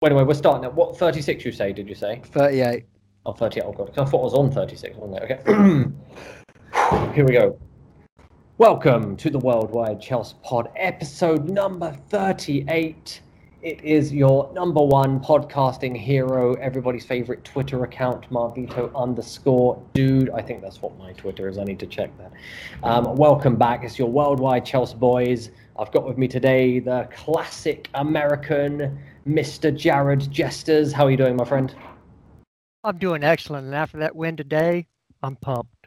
Well, anyway, we're starting at what, 36 you say, did you say? 38. Oh, 38, oh god, I thought I was on 36, wasn't it? Okay. Here we go. Welcome to the Worldwide Chelsea Pod, episode number 38. It is your number one podcasting hero, everybody's favourite Twitter account, Marvito_dude. I think that's what my Twitter is. I need to check that. Welcome back. It's your Worldwide Chelsea boys. I've got with me today the classic American Mr. Jared Jesters. How are you doing, my friend? I'm doing excellent. And after that win today, I'm pumped.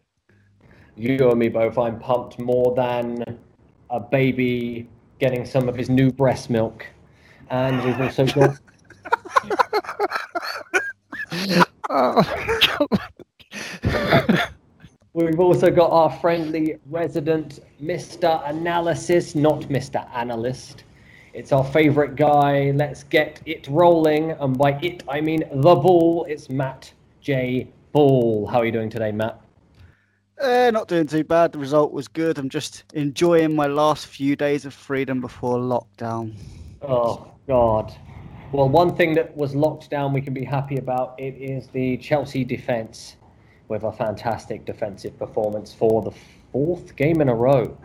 You and me both. I'm pumped more than a baby getting some of his new breast milk. And we've also got... we've also got our friendly resident Mr. Analysis, not Mr. Analyst. It's our favourite guy. Let's get it rolling. And by it, I mean the ball. It's Matt J. Ball. How are you doing today, Matt? Not doing too bad. The result was good. I'm just enjoying my last few days of freedom before lockdown. Oh, God. Well, one thing that was locked down we can be happy about, it is the Chelsea defence with a fantastic defensive performance for the fourth game in a row.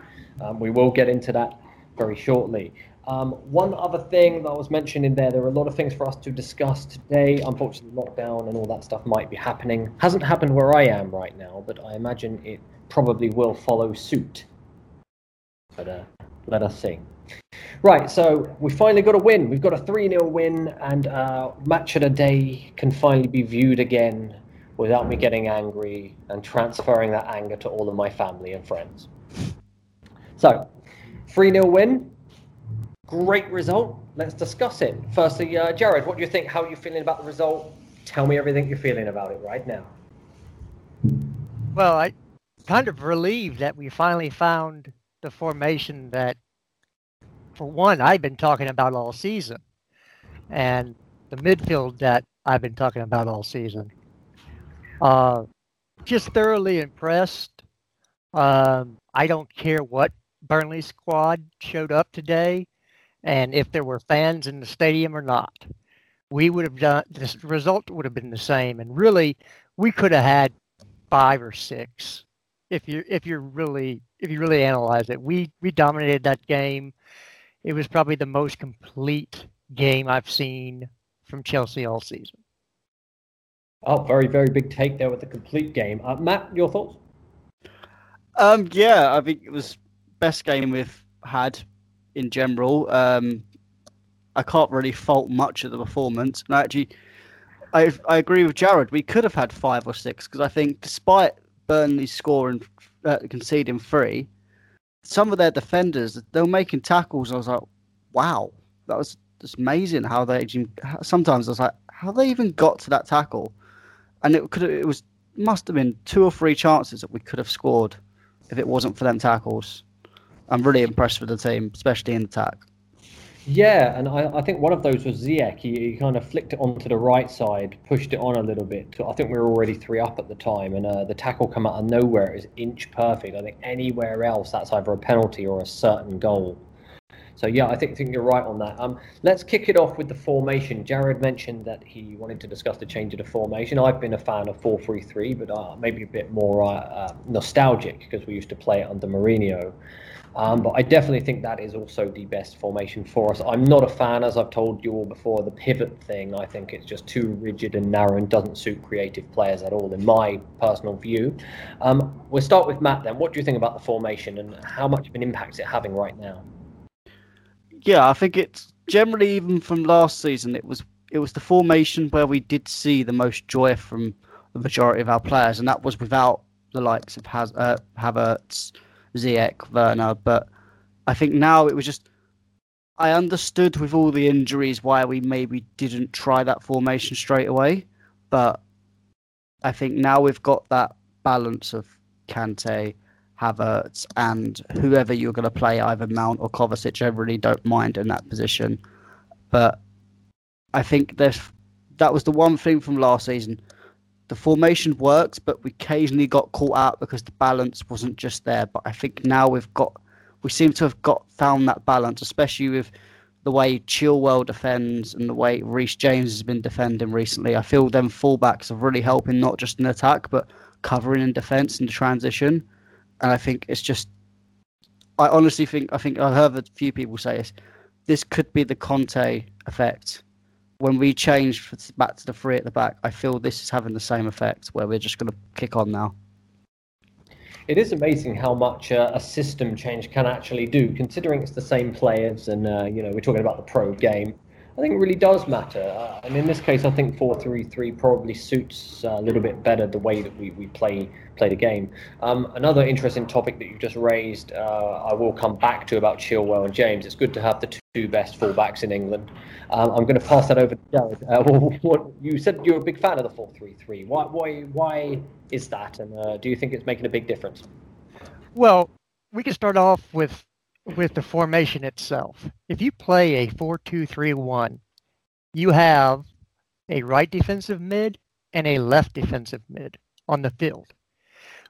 We will get into that very shortly. One other thing that I was mentioning there, there are a lot of things for us to discuss today. Unfortunately, lockdown and all that stuff might be happening. Hasn't happened where I am right now, but I imagine it probably will follow suit. But let us see. Right, so we finally got a win. We've got a 3-0 win, and Match of the Day can finally be viewed again without me getting angry and transferring that anger to all of my family and friends. So, 3-0 win. Great result. Let's discuss it. Firstly, Jared, what do you think? How are you feeling about the result? Tell me everything you're feeling about it right now. Well, I'm kind of relieved that we finally found the formation that, for one, I've been talking about all season, and the midfield that I've been talking about all season. Just thoroughly impressed. I don't care what Burnley squad showed up today, and if there were fans in the stadium or not, we would have done. The result would have been the same, and really, we could have had 5 or 6 if you really analyze it. We dominated that game. It was probably the most complete game I've seen from Chelsea all season. Oh, very, very big take there with the complete game. Matt, your thoughts? Yeah, I think it was best game we've had in general. I can't really fault much of the performance. And I agree with Jared. We could have had 5 or 6 because I think despite Burnley scoring, conceding 3, some of their defenders, they were making tackles. I was like, wow, that was just amazing how they, sometimes I was like, how they even got to that tackle. And it must have been 2 or 3 chances that we could have scored if it wasn't for them tackles. I'm really impressed with the team, especially in attack. Yeah, and I think one of those was Ziyech. He kind of flicked it onto the right side, pushed it on a little bit. I think we were already 3 up at the time, and the tackle come out of nowhere. It was inch perfect. I think anywhere else, that's either a penalty or a certain goal. So, yeah, I think you're right on that. Let's kick it off with the formation. Jared mentioned that he wanted to discuss the change of the formation. I've been a fan of 4-3-3, but maybe a bit more nostalgic because we used to play it under Mourinho. But I definitely think that is also the best formation for us. I'm not a fan, as I've told you all before, the pivot thing. I think it's just too rigid and narrow and doesn't suit creative players at all, in my personal view. We'll start with Matt then. What do you think about the formation and how much of an impact is it having right now? Yeah, I think it's generally, even from last season, it was the formation where we did see the most joy from the majority of our players, and that was without the likes of Havertz, Ziyech, Werner. But I think now it was just, I understood with all the injuries why we maybe didn't try that formation straight away, but I think now we've got that balance of Kante, Havertz, and whoever you're going to play, either Mount or Kovacic. I really don't mind in that position, but I think that was the one thing from last season. The formation works, but we occasionally got caught out because the balance wasn't just there. But I think now we seem to have found that balance, especially with the way Chilwell defends and the way Reese James has been defending recently. I feel them fullbacks are really helping, not just in attack, but covering in defence and transition. And I think it's just, I honestly think, I think I heard a few people say this, this could be the Kante effect. When we change back to the three at the back, I feel this is having the same effect where we're just going to kick on now. It is amazing how much a system change can actually do, considering it's the same players and, you know, we're talking about the pro game. I think it really does matter. And in this case, I think 4-3-3 probably suits a little bit better the way that we play the game. Another interesting topic that you've just raised, I will come back to about Chilwell and James. It's good to have the two best fullbacks in England. I'm going to pass that over to Jared. What, you said you're a big fan of the 4-3-3. Why is that? And do you think it's making a big difference? Well, we can start off with the formation itself. If you play a 4-2-3-1, you have a right defensive mid and a left defensive mid on the field,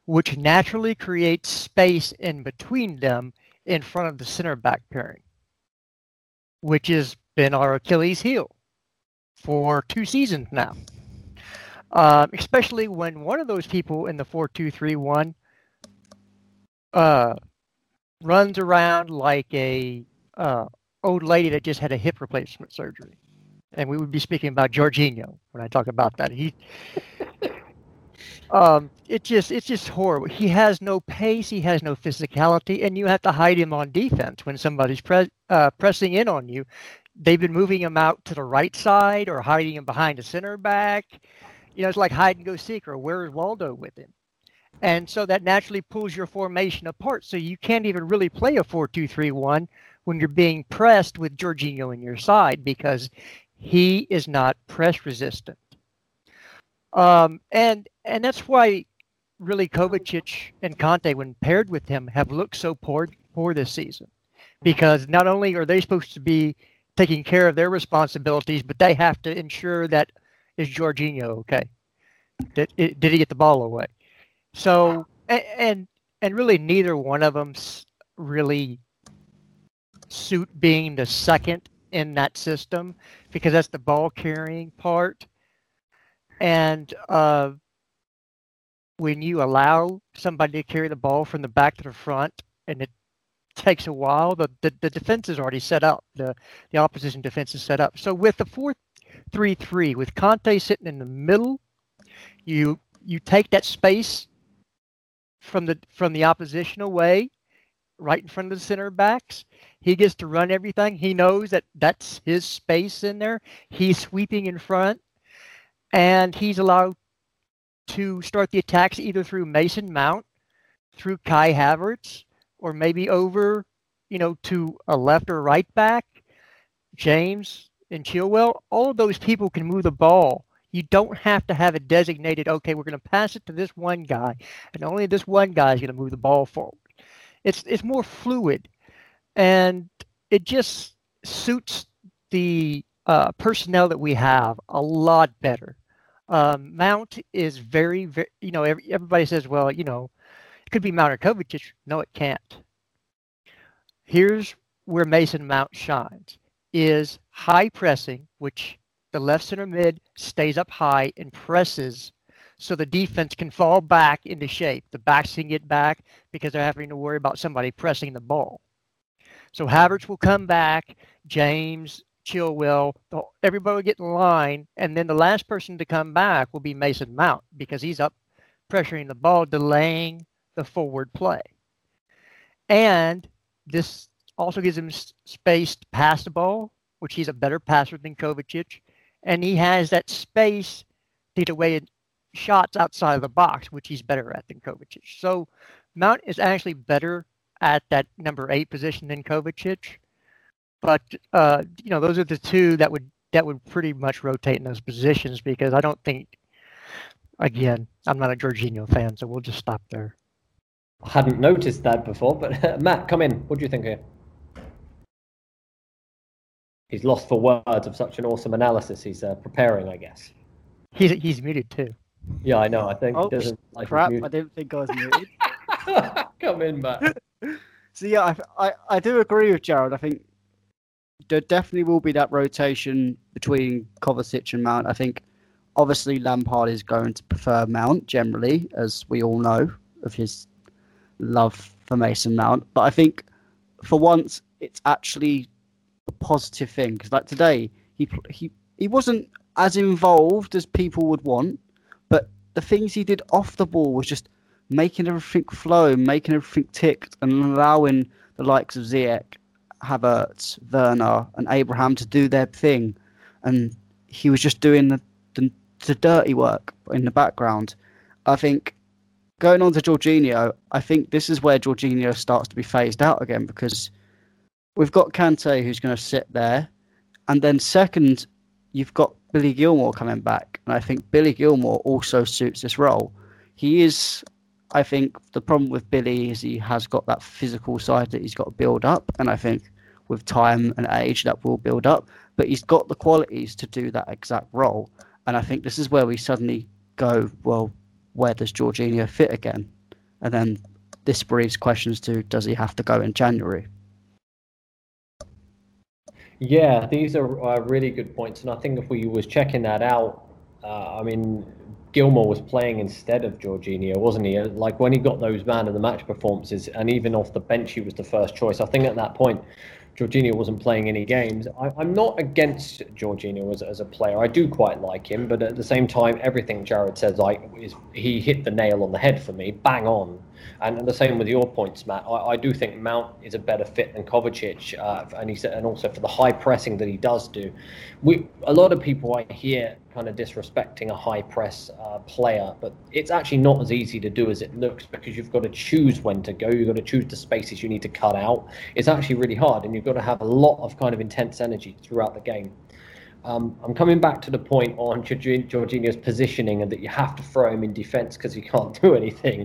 which naturally creates space in between them in front of the center back pairing, which has been our Achilles heel for 2 seasons now. Especially when one of those people in the 4-2-3-1 runs around like a old lady that just had a hip replacement surgery. And we would be speaking about Jorginho when I talk about that. He, it's just horrible. He has no pace. He has no physicality. And you have to hide him on defense when somebody's pressing in on you. They've been moving him out to the right side or hiding him behind a center back. You know, it's like hide and go seek or Where is Waldo with him? And so that naturally pulls your formation apart. So you can't even really play a 4-2-3-1 when you're being pressed with Jorginho in your side because he is not press resistant. And that's why really Kovacic and Kante, when paired with him, have looked so poor this season. Because not only are they supposed to be taking care of their responsibilities, but they have to ensure that, is Jorginho okay? Did he get the ball away? So, and really neither one of them really suit being the second in that system because that's the ball carrying part. And when you allow somebody to carry the ball from the back to the front and it takes a while, the defense is already set up. The opposition defense is set up. So with the 4-3-3, with Kante sitting in the middle, you take that space from the opposition away, right in front of the center backs. He gets to run everything. He knows that that's his space in there. He's sweeping in front, and he's allowed to start the attacks either through Mason Mount, through Kai Havertz, or maybe over, you know, to a left or right back, James and Chilwell. All of those people can move the ball. You don't have to have a designated, okay, we're going to pass it to this one guy, and only this one guy is going to move the ball forward. It's more fluid, and it just suits the personnel that we have a lot better. Mount is very, very, you know, everybody says, well, you know, it could be Mount or Kovacic. No, it can't. Here's where Mason Mount shines, is high pressing, which the left center mid stays up high and presses so the defense can fall back into shape. The backs can get back because they're having to worry about somebody pressing the ball. So Havertz will come back, James, Chilwell, everybody will get in line, and then the last person to come back will be Mason Mount because he's up pressuring the ball, delaying the forward play. And this also gives him space to pass the ball, which he's a better passer than Kovacic. And he has that space to get away shots outside of the box, which he's better at than Kovacic. So Mount is actually better at that number 8 position than Kovacic. But, you know, those are the two that would pretty much rotate in those positions because I don't think, again, I'm not a Jorginho fan, so we'll just stop there. I hadn't noticed that before, but Matt, come in. What do you think here? He's lost for words of such an awesome analysis. He's preparing, I guess. He's muted too. Yeah, I know. I think he doesn't like crap. I didn't think I was muted. Come in, Matt. So yeah, I do agree with Jared. I think there definitely will be that rotation between Kovacic and Mount. I think, obviously, Lampard is going to prefer Mount generally, as we all know of his love for Mason Mount. But I think, for once, it's actually a positive thing. Because, like, today, he wasn't as involved as people would want, but the things he did off the ball was just making everything flow, making everything tick, and allowing the likes of Ziyech, Havertz, Werner and Abraham to do their thing, and he was just doing the dirty work in the background. I think going on to Jorginho, I think this is where Jorginho starts to be phased out again, because we've got Kante who's going to sit there, and then second, you've got Billy Gilmour coming back, and I think Billy Gilmour also suits this role. He is... I think the problem with Billy is he has got that physical side that he's got to build up. And I think with time and age, that will build up. But he's got the qualities to do that exact role. And I think this is where we suddenly go, well, where does Jorginho fit again? And then this breeds questions to, does he have to go in January? Yeah, these are really good points. And I think if we was checking that out, I mean... Gilmour was playing instead of Jorginho, wasn't he? Like, when he got those man of the match performances, and even off the bench, he was the first choice. I think at that point, Jorginho wasn't playing any games. I'm not against Jorginho as a player. I do quite like him, but at the same time, everything Jared says, he hit the nail on the head for me, bang on. And the same with your points, Matt. I do think Mount is a better fit than Kovacic, and also for the high pressing that he does do. A lot of people I hear kind of disrespecting a high press player, but it's actually not as easy to do as it looks, because you've got to choose when to go. You've got to choose the spaces you need to cut out. It's actually really hard, and you've got to have a lot of kind of intense energy throughout the game. I'm coming back to the point on Jorginho's positioning, and that you have to throw him in defence because he can't do anything.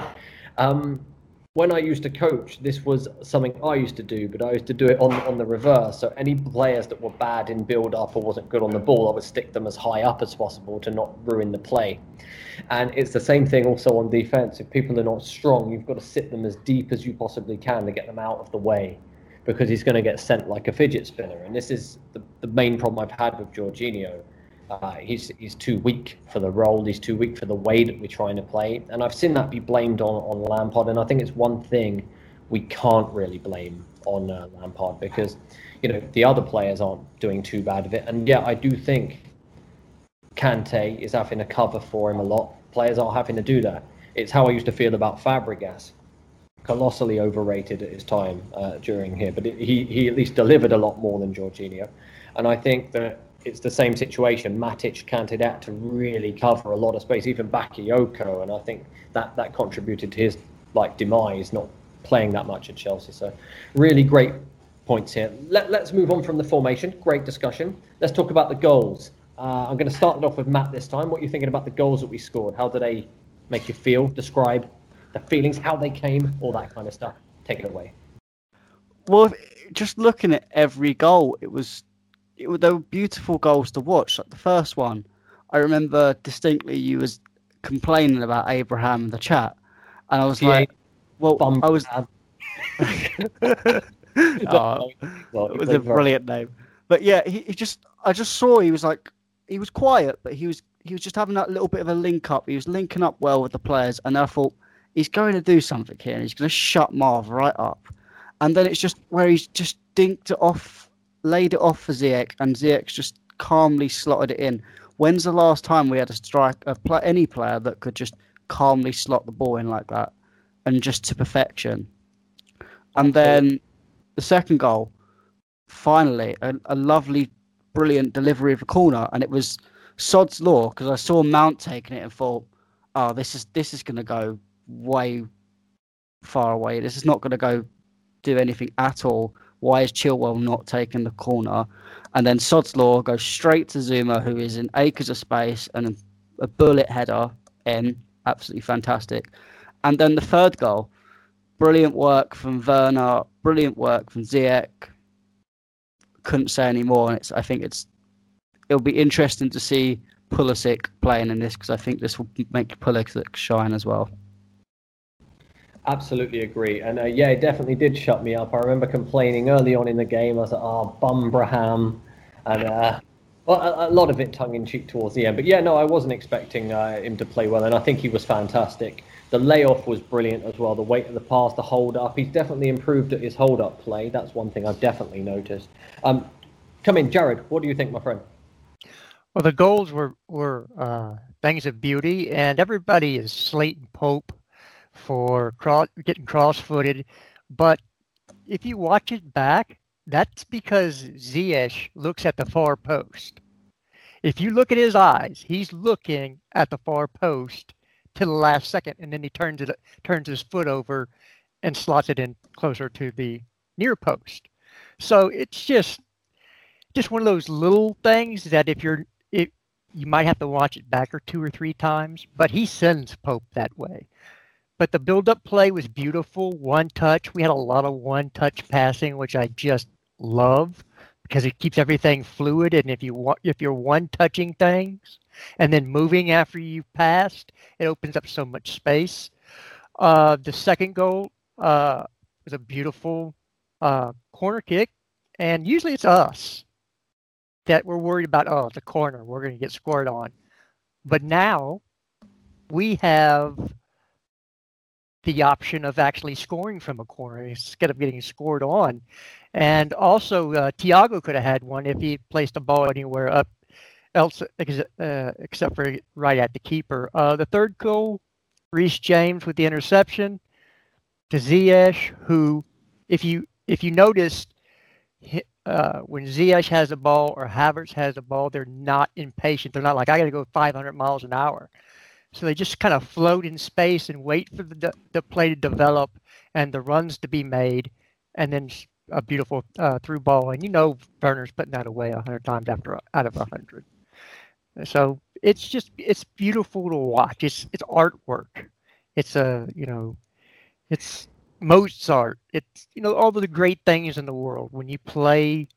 When I used to coach, this was something I used to do, but I used to do it on the reverse. So any players that were bad in build-up or wasn't good on the ball, I would stick them as high up as possible to not ruin the play. And it's the same thing also on defence. If people are not strong, you've got to sit them as deep as you possibly can to get them out of the way, because he's going to get sent like a fidget spinner. And this is the main problem I've had with Jorginho. He's too weak for the role. He's too weak for the way that we're trying to play. And I've seen that be blamed on Lampard. And I think it's one thing we can't really blame on Lampard, because, the other players aren't doing too bad of it. And yeah, I do think Kante is having to cover for him a lot. Players aren't having to do that. It's how I used to feel about Fabregas. Colossally overrated at his time during here. But he at least delivered a lot more than Jorginho. And I think that it's the same situation. Matic, Kante out to really cover a lot of space, even Bakayoko, and I think that contributed to his demise, not playing that much at Chelsea. So really great points here. Let's move on from the formation. Great discussion. Let's talk about the goals. I'm going to start it off with Matt this time. What are you thinking about the goals that we scored? How do they make you feel? Describe the feelings, how they came, all that kind of stuff. Take it away. Well, just looking at every goal, there were beautiful goals to watch. Like the first one, I remember distinctly you was complaining about Abraham in the chat, and I was like, "Well, I was." It was a brilliant name, but yeah, I just saw he was quiet, but he was just having that little bit of a link up. He was linking up well with the players, and I thought he's going to do something here, and he's going to shut Marv right up, and then it's just where he's just dinked it off. Laid it off for Ziyech, and Ziyech just calmly slotted it in. When's the last time we had any player that could just calmly slot the ball in like that, and just to perfection? And then the second goal, finally, a lovely, brilliant delivery of a corner, and it was sod's law, because I saw Mount taking it and thought, "Oh, this is going to go way far away. This is not going to go do anything at all. Why is Chilwell not taking the corner?" And then sod's law goes straight to Zouma, who is in acres of space, and a bullet header in. Absolutely fantastic. And then the third goal, brilliant work from Werner, brilliant work from Ziyech. Couldn't say any more. And it'll be interesting to see Pulisic playing in this, because I think this will make Pulisic shine as well. Absolutely agree. And yeah, it definitely did shut me up. I remember complaining early on in the game. I was like, oh, Bumbraham. And well, a lot of it tongue-in-cheek towards the end. But yeah, no, I wasn't expecting him to play well. And I think he was fantastic. The layoff was brilliant as well. The weight of the pass, the hold-up. He's definitely improved at his hold-up play. That's one thing I've definitely noticed. Come in, Jared. What do you think, my friend? Well, the goals were things of beauty, and everybody is slating Pope for getting cross-footed. But if you watch it back, that's because Ziyech looks at the far post. If you look at his eyes, he's looking at the far post to the last second, and then he turns his foot over and slots it in closer to the near post. So it's just one of those little things that you might have to watch it back or two or three times, but he sends Pope that way. But the build-up play was beautiful. One touch. We had a lot of one-touch passing, which I just love because it keeps everything fluid. And if you're one-touching things and then moving after you've passed, it opens up so much space. The second goal was a beautiful corner kick. And usually it's us that we're worried about, oh, it's a corner, we're going to get scored on. But now we have the option of actually scoring from a corner instead of getting scored on. And also Thiago could have had one if he placed the ball anywhere up else except for right at the keeper. The third goal, Reese James with the interception to Ziyech, who, if you noticed, when Ziyech has the ball or Havertz has the ball, they're not impatient. They're not like, I got to go 500 miles an hour. So they just kind of float in space and wait for the play to develop and the runs to be made. And then a beautiful through ball. And Werner's putting that away 100 times out of 100. So it's beautiful to watch. It's artwork. It's it's Mozart. It's all the great things in the world when you play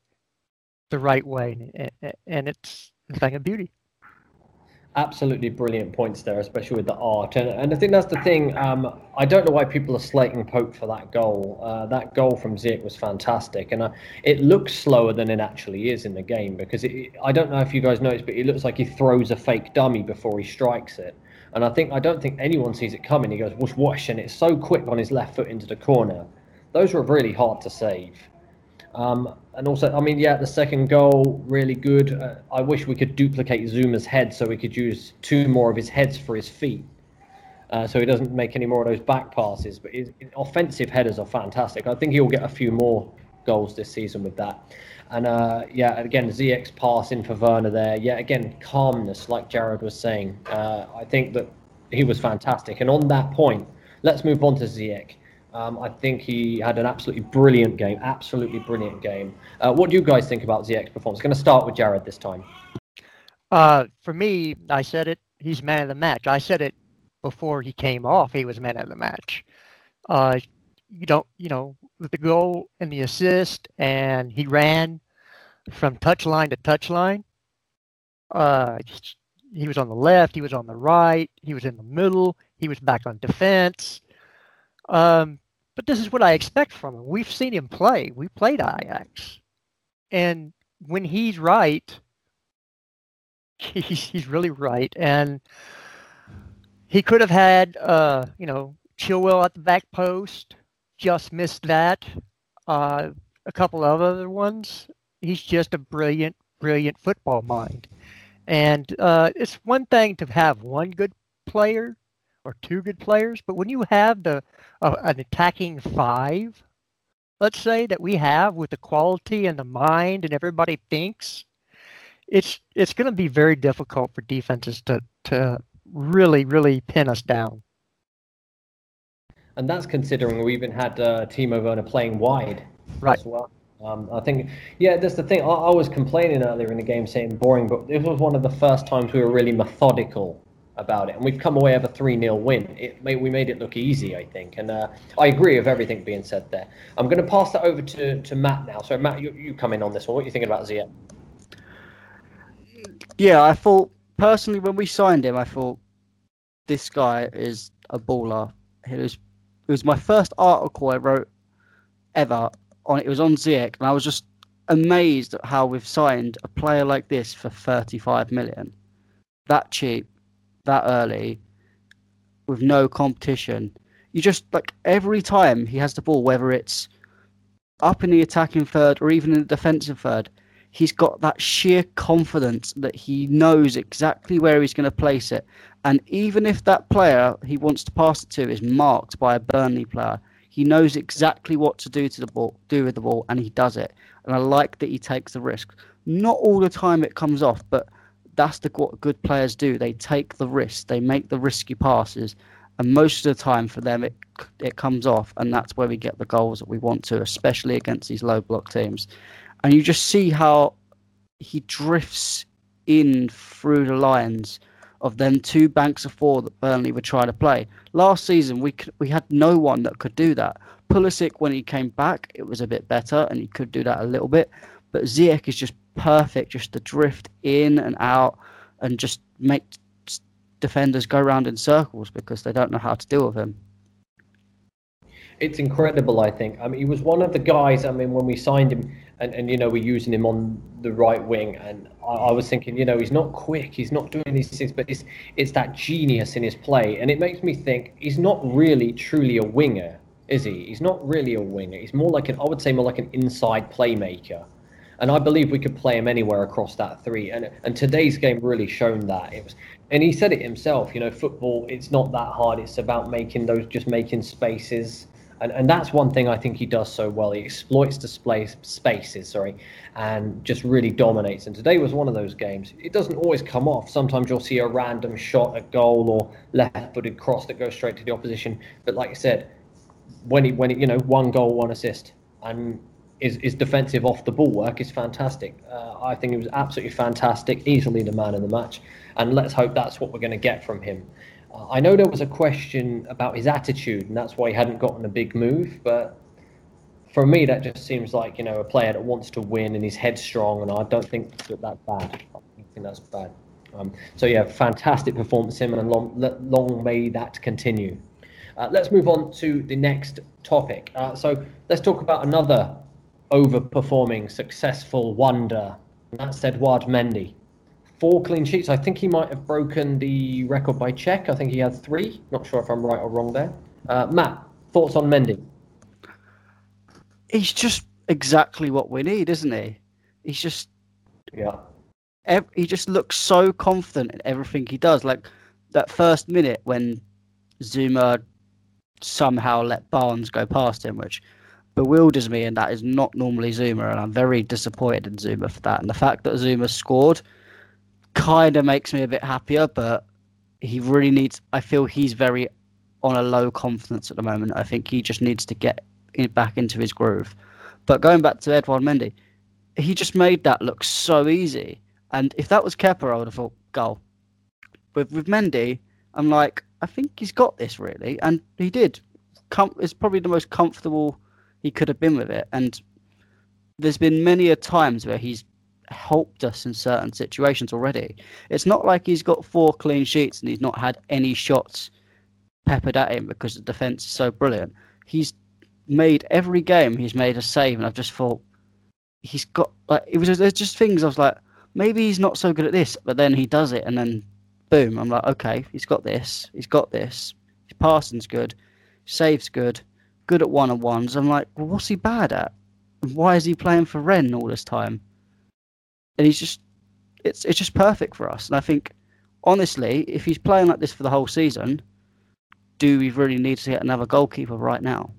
the right way, and it's a thing of beauty. Absolutely brilliant points there, especially with the art, and I think that's the thing. I don't know why people are slating Pope for that goal. That goal from Ziyech was fantastic, and it looks slower than it actually is in the game because I don't know if you guys noticed, but it looks like he throws a fake dummy before he strikes it. And I don't think anyone sees it coming. He goes, whoosh, whoosh, and it's so quick on his left foot into the corner. Those were really hard to save. And also, the second goal, really good. I wish we could duplicate Zouma's head so we could use two more of his heads for his feet. So he doesn't make any more of those back passes. But his offensive headers are fantastic. I think he'll get a few more goals this season with that. And again, ZX pass in for Werner there. Yeah, again, calmness, like Jared was saying. I think that he was fantastic. And on that point, let's move on to Ziyech. I think he had an absolutely brilliant game. What do you guys think about Ziyech's performance? Going to start with Jared this time. For me, I said it. He's man of the match. I said it before he came off. He was man of the match. With the goal and the assist, and he ran from touchline to touchline. He was on the left, he was on the right, he was in the middle, he was back on defense. But this is what I expect from him. We've seen him play. We played Ajax. And when he's right, he's really right. And he could have had, Chilwell at the back post, just missed that. A couple of other ones. He's just a brilliant, brilliant football mind. And it's one thing to have one good player or two good players, but when you have an attacking five, let's say that we have with the quality and the mind and everybody thinks, it's going to be very difficult for defenses to really, really pin us down. And that's considering we even had Timo Werner playing wide as well. I think, that's the thing. I was complaining earlier in the game saying boring, but this was one of the first times we were really methodical about it. And we've come away with a 3-0 win. We made it look easy, I think. And I agree with everything being said there. I'm going to pass that over to Matt now. So, Matt, you come in on this one. What are you thinking about Ziyech? Yeah, I thought, personally, when we signed him, I thought, this guy is a baller. He was It was my first article I wrote ever. It was on Ziyech, and I was just amazed at how we've signed a player like this for 35 million. That cheap, that early, with no competition. You just, like, every time he has the ball, whether it's up in the attacking third or even in the defensive third, he's got that sheer confidence that he knows exactly where he's going to place it. And even if that player he wants to pass it to is marked by a Burnley player, he knows exactly what to do to the ball, do with the ball, and he does it. And I like that he takes the risk. Not all the time it comes off, but that's what good players do. They take the risk. They make the risky passes. And most of the time for them, it comes off. And that's where we get the goals that we want to, especially against these low block teams. And you just see how he drifts in through the lines of them two banks of four that Burnley were trying to play. Last season, we had no one that could do that. Pulisic, when he came back, it was a bit better, and he could do that a little bit. But Ziyech is just perfect, just to drift in and out and just make defenders go round in circles because they don't know how to deal with him. It's incredible, I think. I mean, he was one of the guys, I mean, when we signed him, and you know, we're using him on the right wing, and I was thinking, you know, he's not quick, he's not doing these things, but it's that genius in his play. And it makes me think, he's not really truly a winger, is he? He's not really a winger. He's more like an inside playmaker. And I believe we could play him anywhere across that three. And today's game really shown that. And he said it himself, you know, football, it's not that hard. It's about making spaces. And that's one thing I think he does so well. He exploits the spaces, and just really dominates. And today was one of those games. It doesn't always come off. Sometimes you'll see a random shot at goal or left-footed cross that goes straight to the opposition. But like I said, when he, you know, one goal, one assist, and his defensive off the ball work is fantastic. I think it was absolutely fantastic. Easily the man of the match. And let's hope that's what we're going to get from him. I know there was a question about his attitude, and that's why he hadn't gotten a big move. But for me, that just seems like, you know, a player that wants to win and he's headstrong, and I don't think that's bad. I don't think that's bad. So yeah, fantastic performance him, and long may that continue. Let's move on to the next topic. So let's talk about another overperforming, successful wonder, and that's Edouard Mendy. 4 clean sheets. I think he might have broken the record by Czech. I think he had 3. Not sure if I'm right or wrong there. Matt, thoughts on Mendy? He's just exactly what we need, isn't he? He's just... Yeah. He just looks so confident in everything he does. Like, that first minute when Zouma somehow let Barnes go past him, which bewilders me, and that is not normally Zouma, and I'm very disappointed in Zouma for that. And the fact that Zouma scored kind of makes me a bit happier, but he really needs... I feel he's very on a low confidence at the moment. I think he just needs to get back into his groove. But going back to Edouard Mendy, he just made that look so easy. And if that was Kepa, I would have thought, goal. With Mendy, I'm like, I think he's got this, really. And he did. It's probably the most comfortable he could have been with it. And there's been many a times where he's helped us in certain situations already. It's not like he's got 4 clean sheets and he's not had any shots peppered at him because the defence is so brilliant. He's made every game, he's made a save, and I've just thought he's got, like, it was, there's just things I was like, maybe he's not so good at this, but then he does it, and then boom, I'm like, okay, he's got this, his passing's good, save's good at 1-on-1s. I'm like, well, what's he bad at? Why is he playing for Rennes all this time? And he's just, it's just perfect for us. And I think, honestly, if he's playing like this for the whole season, do we really need to get another goalkeeper right now?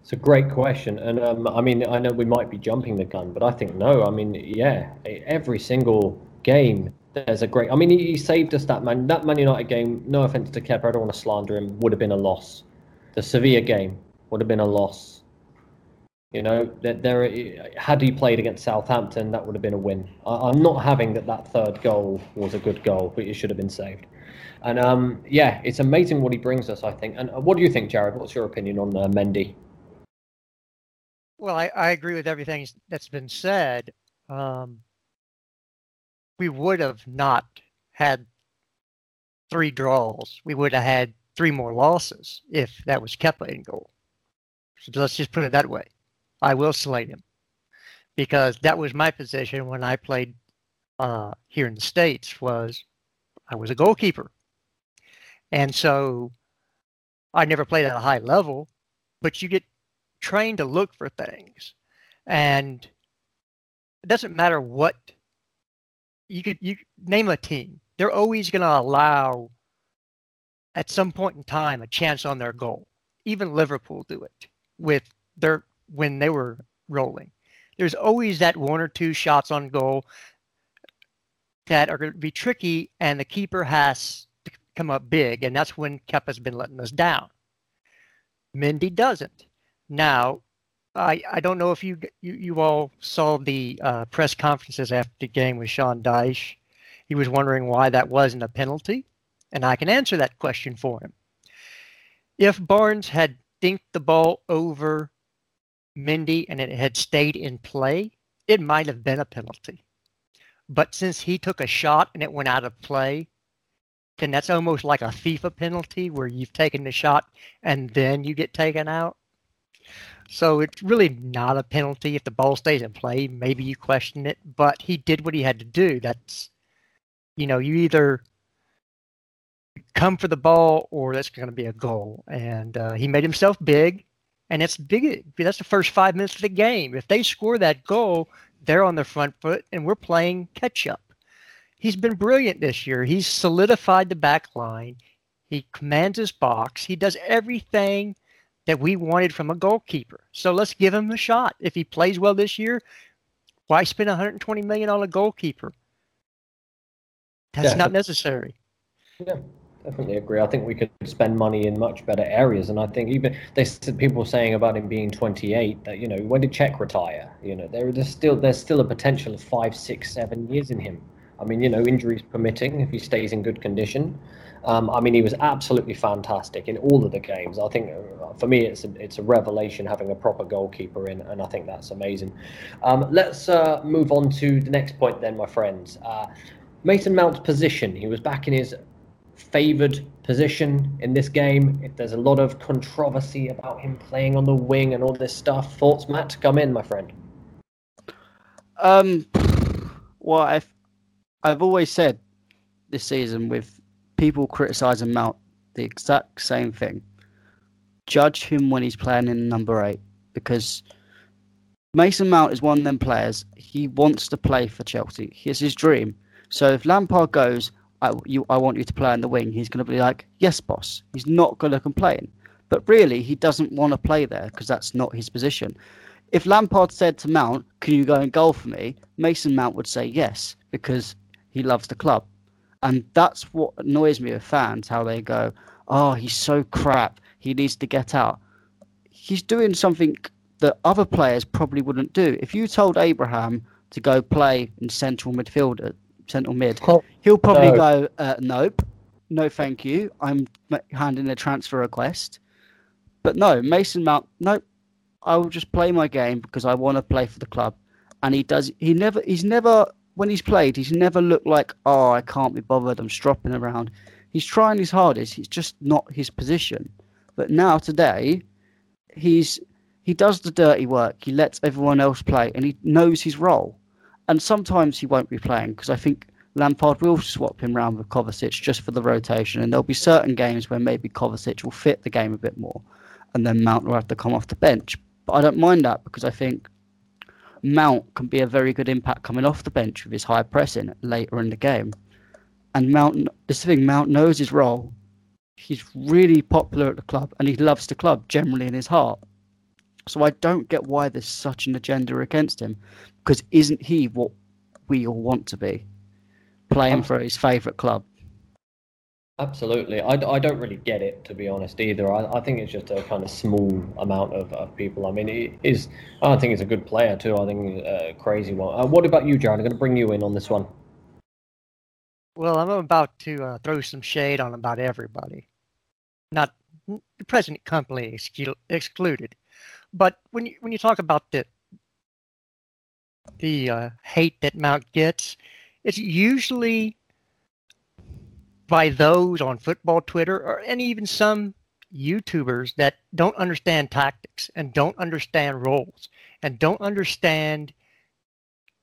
It's a great question. And I mean, I know we might be jumping the gun, but I think no. I mean, yeah, every single game there's a great... I mean, he saved us that Man United game. No offence to Kepa, I don't want to slander him, would have been a loss. The Sevilla game would have been a loss. You know, had he played against Southampton, that would have been a win. I'm not having that third goal was a good goal, but it should have been saved. And yeah, it's amazing what he brings us, I think. And what do you think, Jared? What's your opinion on Mendy? Well, I agree with everything that's been said. We would have not had 3 draws. We would have had three more losses if that was Kepa in goal. So let's just put it that way. I will slate him because that was my position when I played here in the States. I was a goalkeeper. And so I never played at a high level, but you get trained to look for things. And it doesn't matter what you name a team. They're always going to allow, at some point in time, a chance on their goal. Even Liverpool do it with when they were rolling. There's always that one or two shots on goal that are going to be tricky, and the keeper has to come up big, and that's when Kepa's been letting us down. Mendy doesn't. Now, I don't know if you all saw the press conferences after the game with Sean Dyche. He was wondering why that wasn't a penalty, and I can answer that question for him. If Barnes had dinked the ball over Mendy and it had stayed in play, it might have been a penalty. But since he took a shot and it went out of play, then that's almost like a FIFA penalty where you've taken the shot and then you get taken out. So it's really not a penalty. If the ball stays in play, maybe you question it, but he did what he had to do. That's, you either come for the ball or that's going to be a goal. And he made himself big, and it's big. That's the first 5 minutes of the game. If they score that goal, they're on the front foot, and we're playing catch-up. He's been brilliant this year. He's solidified the back line. He commands his box. He does everything that we wanted from a goalkeeper. So let's give him a shot. If he plays well this year, why spend $120 million on a goalkeeper? That's not necessary. Yeah, definitely agree. I think we could spend money in much better areas. And I think even they said, people saying about him being 28, that, when did Czech retire? There's still a potential of 5, 6, 7 years in him. Injuries permitting, if he stays in good condition. He was absolutely fantastic in all of the games. I think, for me, it's a revelation having a proper goalkeeper in, and I think that's amazing. Let's move on to the next point then, my friends. Mason Mount's position. He was back in his favoured position in this game. If there's a lot of controversy about him playing on the wing and all this stuff. Thoughts, Matt? Come in, my friend. Well, I've always said this season, with people criticising Mount, the exact same thing. Judge him when he's playing in number 8, because Mason Mount is one of them players. He wants to play for Chelsea. It's his dream. So if Lampard goes, I want you to play on the wing, he's going to be like, yes, boss. He's not going to complain. But really, he doesn't want to play there because that's not his position. If Lampard said to Mount, can you go and goal for me? Mason Mount would say yes, because he loves the club. And that's what annoys me with fans, how they go, oh, he's so crap, he needs to get out. He's doing something that other players probably wouldn't do. If you told Abraham to go play in central mid, he'll probably go, nope, no thank you, I'm handing a transfer request. But no, Mason Mount, nope, I will just play my game because I want to play for the club. And he does. He's never when he's played, he's never looked like, oh, I can't be bothered, I'm stropping around. He's trying his hardest, it's just not his position. But now, today, he does the dirty work, he lets everyone else play, and he knows his role. And sometimes he won't be playing, because I think Lampard will swap him round with Kovacic just for the rotation, and there'll be certain games where maybe Kovacic will fit the game a bit more, and then Mount will have to come off the bench. But I don't mind that, because I think Mount can be a very good impact coming off the bench with his high pressing later in the game. And Mount knows his role. He's really popular at the club, and he loves the club generally in his heart. So I don't get why there's such an agenda against him, because isn't he what we all want to be, playing for his favourite club? Absolutely. I don't really get it, to be honest, either. I think it's just a kind of small amount of people. I think he's a good player too. I think he's a crazy one. What about you, Jared? I'm going to bring you in on this one. Well, I'm about to throw some shade on about everybody. Not the present company excluded. But when you talk about the hate that Mount gets, it's usually by those on football Twitter and even some YouTubers that don't understand tactics and don't understand roles and don't understand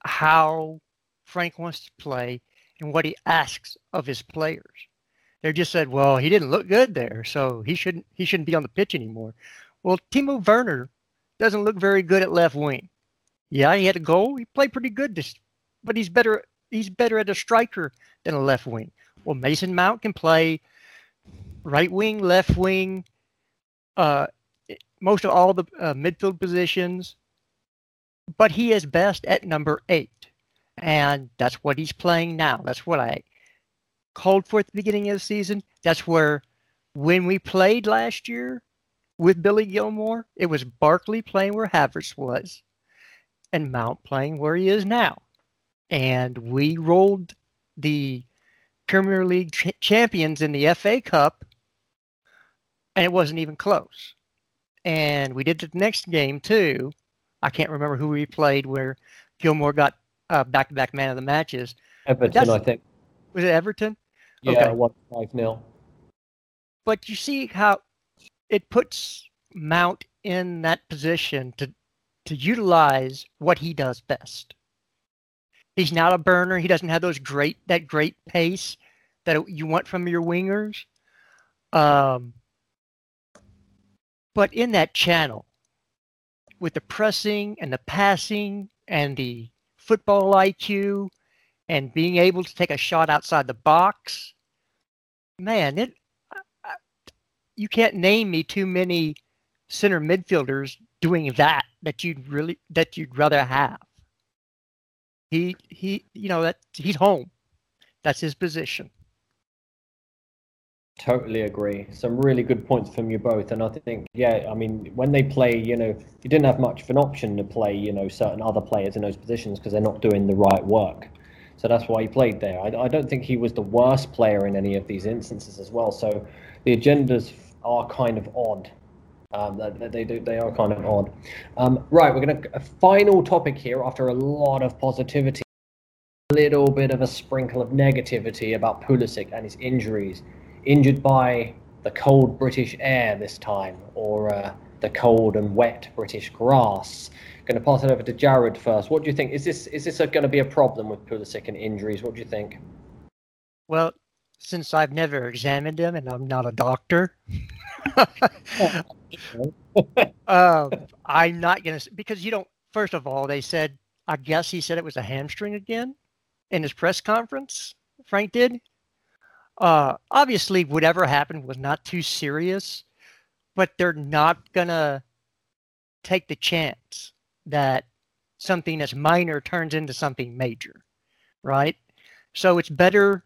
how Frank wants to play and what he asks of his players. They just said, well, he didn't look good there, so he shouldn't be on the pitch anymore. Well, Timo Werner doesn't look very good at left wing. Yeah, he had a goal. He played pretty good, but he's better at a striker than a left wing. Well, Mason Mount can play right wing, left wing, most of all the midfield positions, but he is best at number 8. And that's what he's playing now. That's what I called for at the beginning of the season. That's where, when we played last year with Billy Gilmour, it was Barkley playing where Havertz was and Mount playing where he is now. And we rolled the Premier League champions in the FA Cup, and it wasn't even close. And we did it the next game, too. I can't remember who we played where Gilmour got back-to-back man of the matches. Everton, I think. Was it Everton? Yeah, 1-5-0. Okay. But you see how it puts Mount in that position to utilize what he does best. He's not a burner. He doesn't have that great pace that you want from your wingers. But in that channel, with the pressing and the passing and the football IQ and being able to take a shot outside the box, man, you can't name me too many center midfielders doing that you'd rather have. He, you know, that he's home. That's his position. Totally agree. Some really good points from you both. And I think, yeah, I mean, when they play, you know, you didn't have much of an option to play, you know, certain other players in those positions because they're not doing the right work. So that's why he played there. I don't think he was the worst player in any of these instances as well. So the agendas are kind of odd. They are kind of odd. Right, we're going to a final topic here after a lot of positivity, a little bit of a sprinkle of negativity about Pulisic and his injuries. Injured by the cold British air this time, or the cold and wet British grass. Going to pass it over to Jared first. What do you think? Is this going to be a problem with Pulisic and injuries? What do you think? Well, since I've never examined him and I'm not a doctor, I'm not going to, because you don't, first of all, they said, I guess he said it was a hamstring again in his press conference, Frank did. Obviously, whatever happened was not too serious, but they're not going to take the chance that something that's minor turns into something major, right? So it's better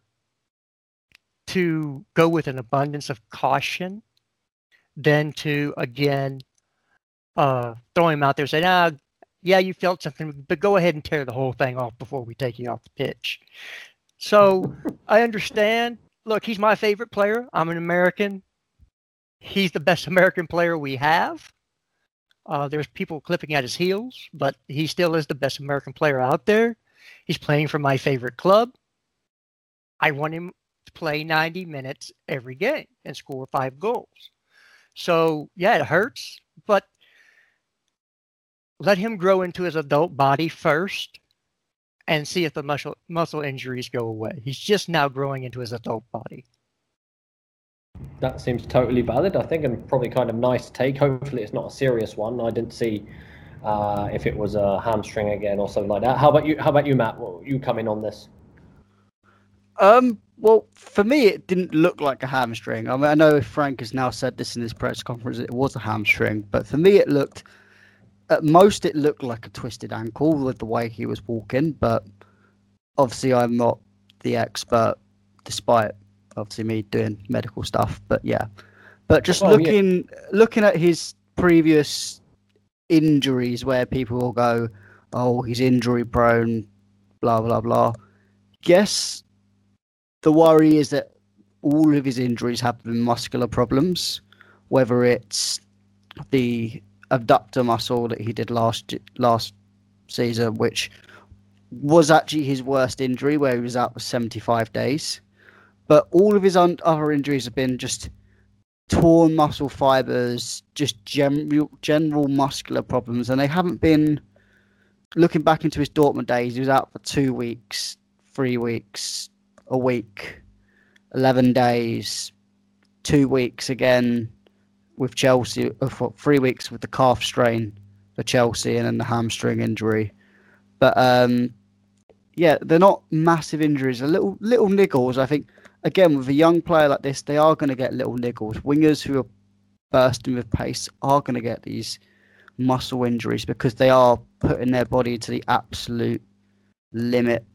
to go with an abundance of caution than to, again, throw him out there and say, yeah, you felt something, but go ahead and tear the whole thing off before we take you off the pitch. So I understand. Look, he's my favorite player. I'm an American. He's the best American player we have. There's people clipping at his heels, but he still is the best American player out there. He's playing for my favorite club. I want him to play 90 minutes every game and score 5 goals. So, yeah, it hurts, but let him grow into his adult body first and see if the muscle injuries go away. He's just now growing into his adult body. That seems totally valid, I think, and probably kind of nice take. Hopefully it's not a serious one. I didn't see if it was a hamstring again or something like that. How about you, Matt? What, you come in on this? Well, for me, it didn't look like a hamstring. I mean, I know Frank has now said this in his press conference, it was a hamstring, but for me, it looked like a twisted ankle with the way he was walking, but obviously I'm not the expert, despite obviously me doing medical stuff, but yeah. But just looking at his previous injuries where people will go, oh, he's injury prone, blah, blah, blah. Yes, the worry is that all of his injuries have been muscular problems, whether it's the abductor muscle that he did last season, which was actually his worst injury, where he was out for 75 days, But all of his other injuries have been just torn muscle fibers, just general muscular problems. And they haven't been, looking back into his Dortmund days, he was out for 2 weeks, 3 weeks, a week, 11 days, 2 weeks again with Chelsea, 3 weeks with the calf strain for Chelsea and then the hamstring injury. But yeah, they're not massive injuries. They're little niggles, I think. Again, with a young player like this, they are going to get little niggles. Wingers who are bursting with pace are going to get these muscle injuries because they are putting their body to the absolute limit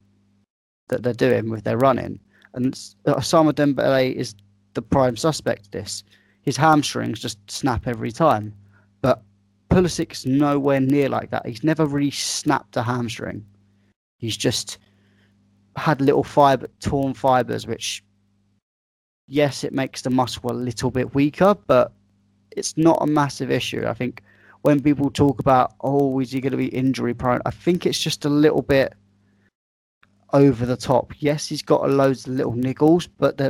that they're doing with their running. And Osama Dembele is the prime suspect of this. His hamstrings just snap every time. But Pulisic's nowhere near like that. He's never really snapped a hamstring. He's just had little torn fibers, which... yes, it makes the muscle a little bit weaker, but it's not a massive issue. I think when people talk about, oh, is he going to be injury prone? I think it's just a little bit over the top. Yes, he's got loads of little niggles, but they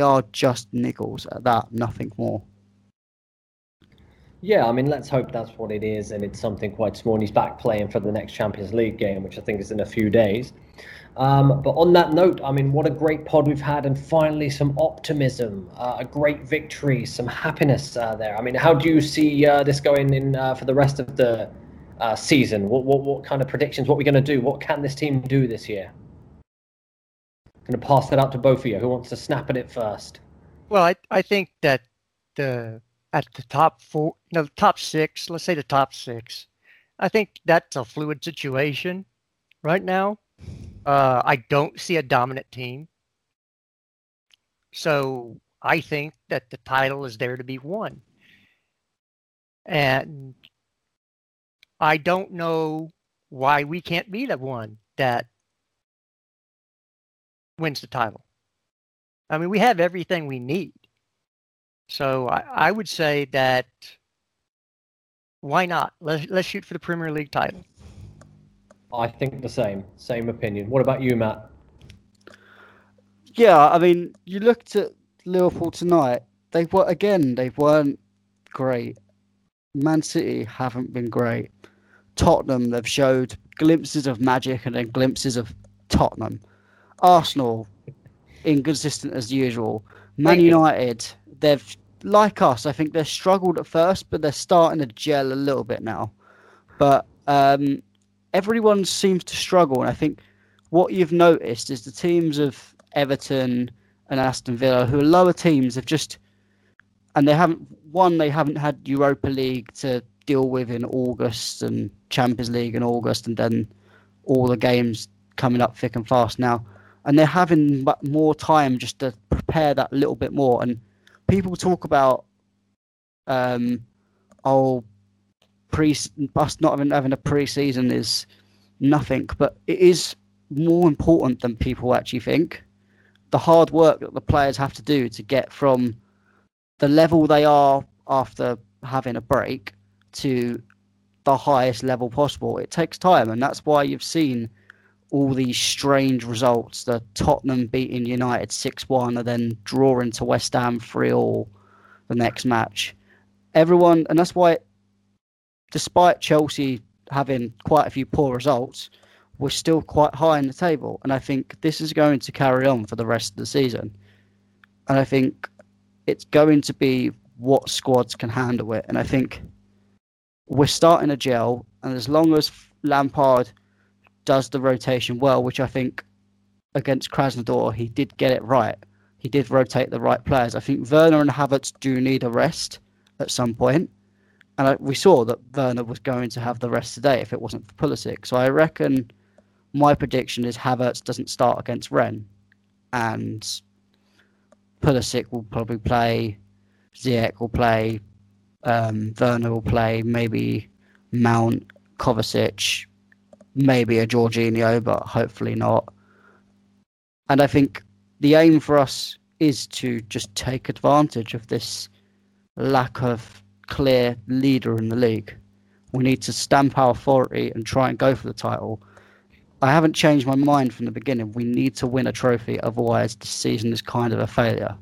are just niggles at that, nothing more. Yeah, I mean, let's hope that's what it is, and it's something quite small. And he's back playing for the next Champions League game, which I think is in a few days. But on that note, I mean, what a great pod we've had, and finally some optimism, a great victory, some happiness there. I mean, how do you see this going in for the rest of the season? What kind of predictions? What are we going to do? What can this team do this year? I'm going to pass that out to both of you. Who wants to snap at it first? Well, I think that the top six, I think that's a fluid situation right now. I don't see a dominant team. So I think that the title is there to be won. And I don't know why we can't be the one that wins the title. I mean, we have everything we need. So I would say that why not? Let's shoot for the Premier League title. I think the same opinion. What about you, Matt? Yeah, I mean, you looked at Liverpool tonight. They weren't great. Man City haven't been great. Tottenham, they've showed glimpses of magic and then glimpses of Tottenham. Arsenal, inconsistent as usual. Man United, they've, like us, I think they struggled at first, but they're starting to gel a little bit now. But everyone seems to struggle, and I think what you've noticed is the teams of Everton and Aston Villa, who are lower teams, have just, and they haven't had Europa League to deal with in August and Champions League in August, and then all the games coming up thick and fast now, and they're having more time just to prepare that little bit more. And people talk about us not having a pre-season is nothing, but it is more important than people actually think. The hard work that the players have to do to get from the level they are after having a break to the highest level possible, it takes time, and that's why you've seen all these strange results. The Tottenham beating United 6-1 and then drawing to West Ham 3-3 the next match. Everyone, and that's why despite Chelsea having quite a few poor results, we're still quite high in the table. And I think this is going to carry on for the rest of the season. And I think it's going to be what squads can handle it. And I think we're starting a gel. And as long as Lampard does the rotation well, which I think against Krasnodar, he did get it right. He did rotate the right players. I think Werner and Havertz do need a rest at some point. And we saw that Werner was going to have the rest today if it wasn't for Pulisic. So I reckon my prediction is Havertz doesn't start against Rennes. And Pulisic will probably play, Ziyech will play, Werner will play, maybe Mount, Kovacic, maybe a Jorginho, but hopefully not. And I think the aim for us is to just take advantage of this lack of clear leader in the league. We need to stamp our authority and try and go for the title. I haven't changed my mind from the beginning. We need to win a trophy, otherwise the season is kind of a failure.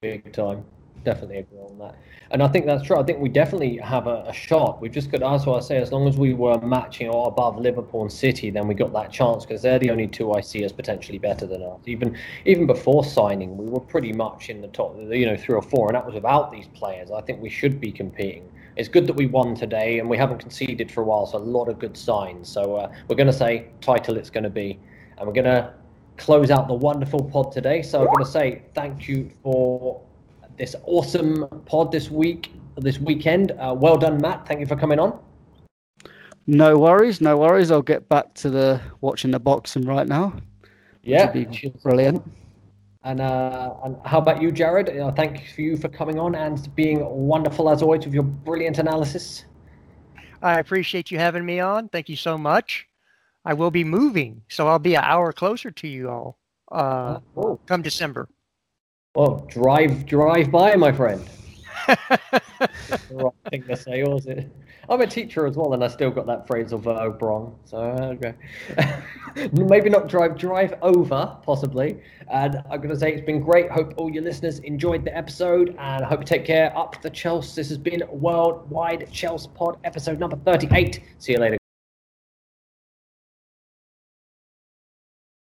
Big time. Definitely agree on that. And I think that's true. I think we definitely have a shot. We've just got, as I say, as long as we were matching or above Liverpool and City, then we got that chance, because they're the only two I see as potentially better than us. Even before signing, we were pretty much in the top, you know, 3 or 4, and that was without these players. I think we should be competing. It's good that we won today, and we haven't conceded for a while, so a lot of good signs. So we're going to say title it's going to be, and we're going to close out the wonderful pod today. So I'm going to say thank you for this awesome pod this weekend. Well done, Matt. Thank you for coming on. No worries. I'll get back to watching the boxing right now. Yeah, brilliant. And how about you, Jared? Thank you for coming on and being wonderful as always with your brilliant analysis. I appreciate you having me on. Thank you so much. I will be moving, so I'll be an hour closer to you all come December. Oh, drive by, my friend. Wrong thing to say, wasn't it? I'm a teacher as well, and I still got that phrase of wrong. So okay. Maybe not drive over, possibly. And I'm going to say it's been great. Hope all your listeners enjoyed the episode, and I hope you take care. Up the Chelsea. This has been Worldwide Chelsea Pod, episode number 38. See you later.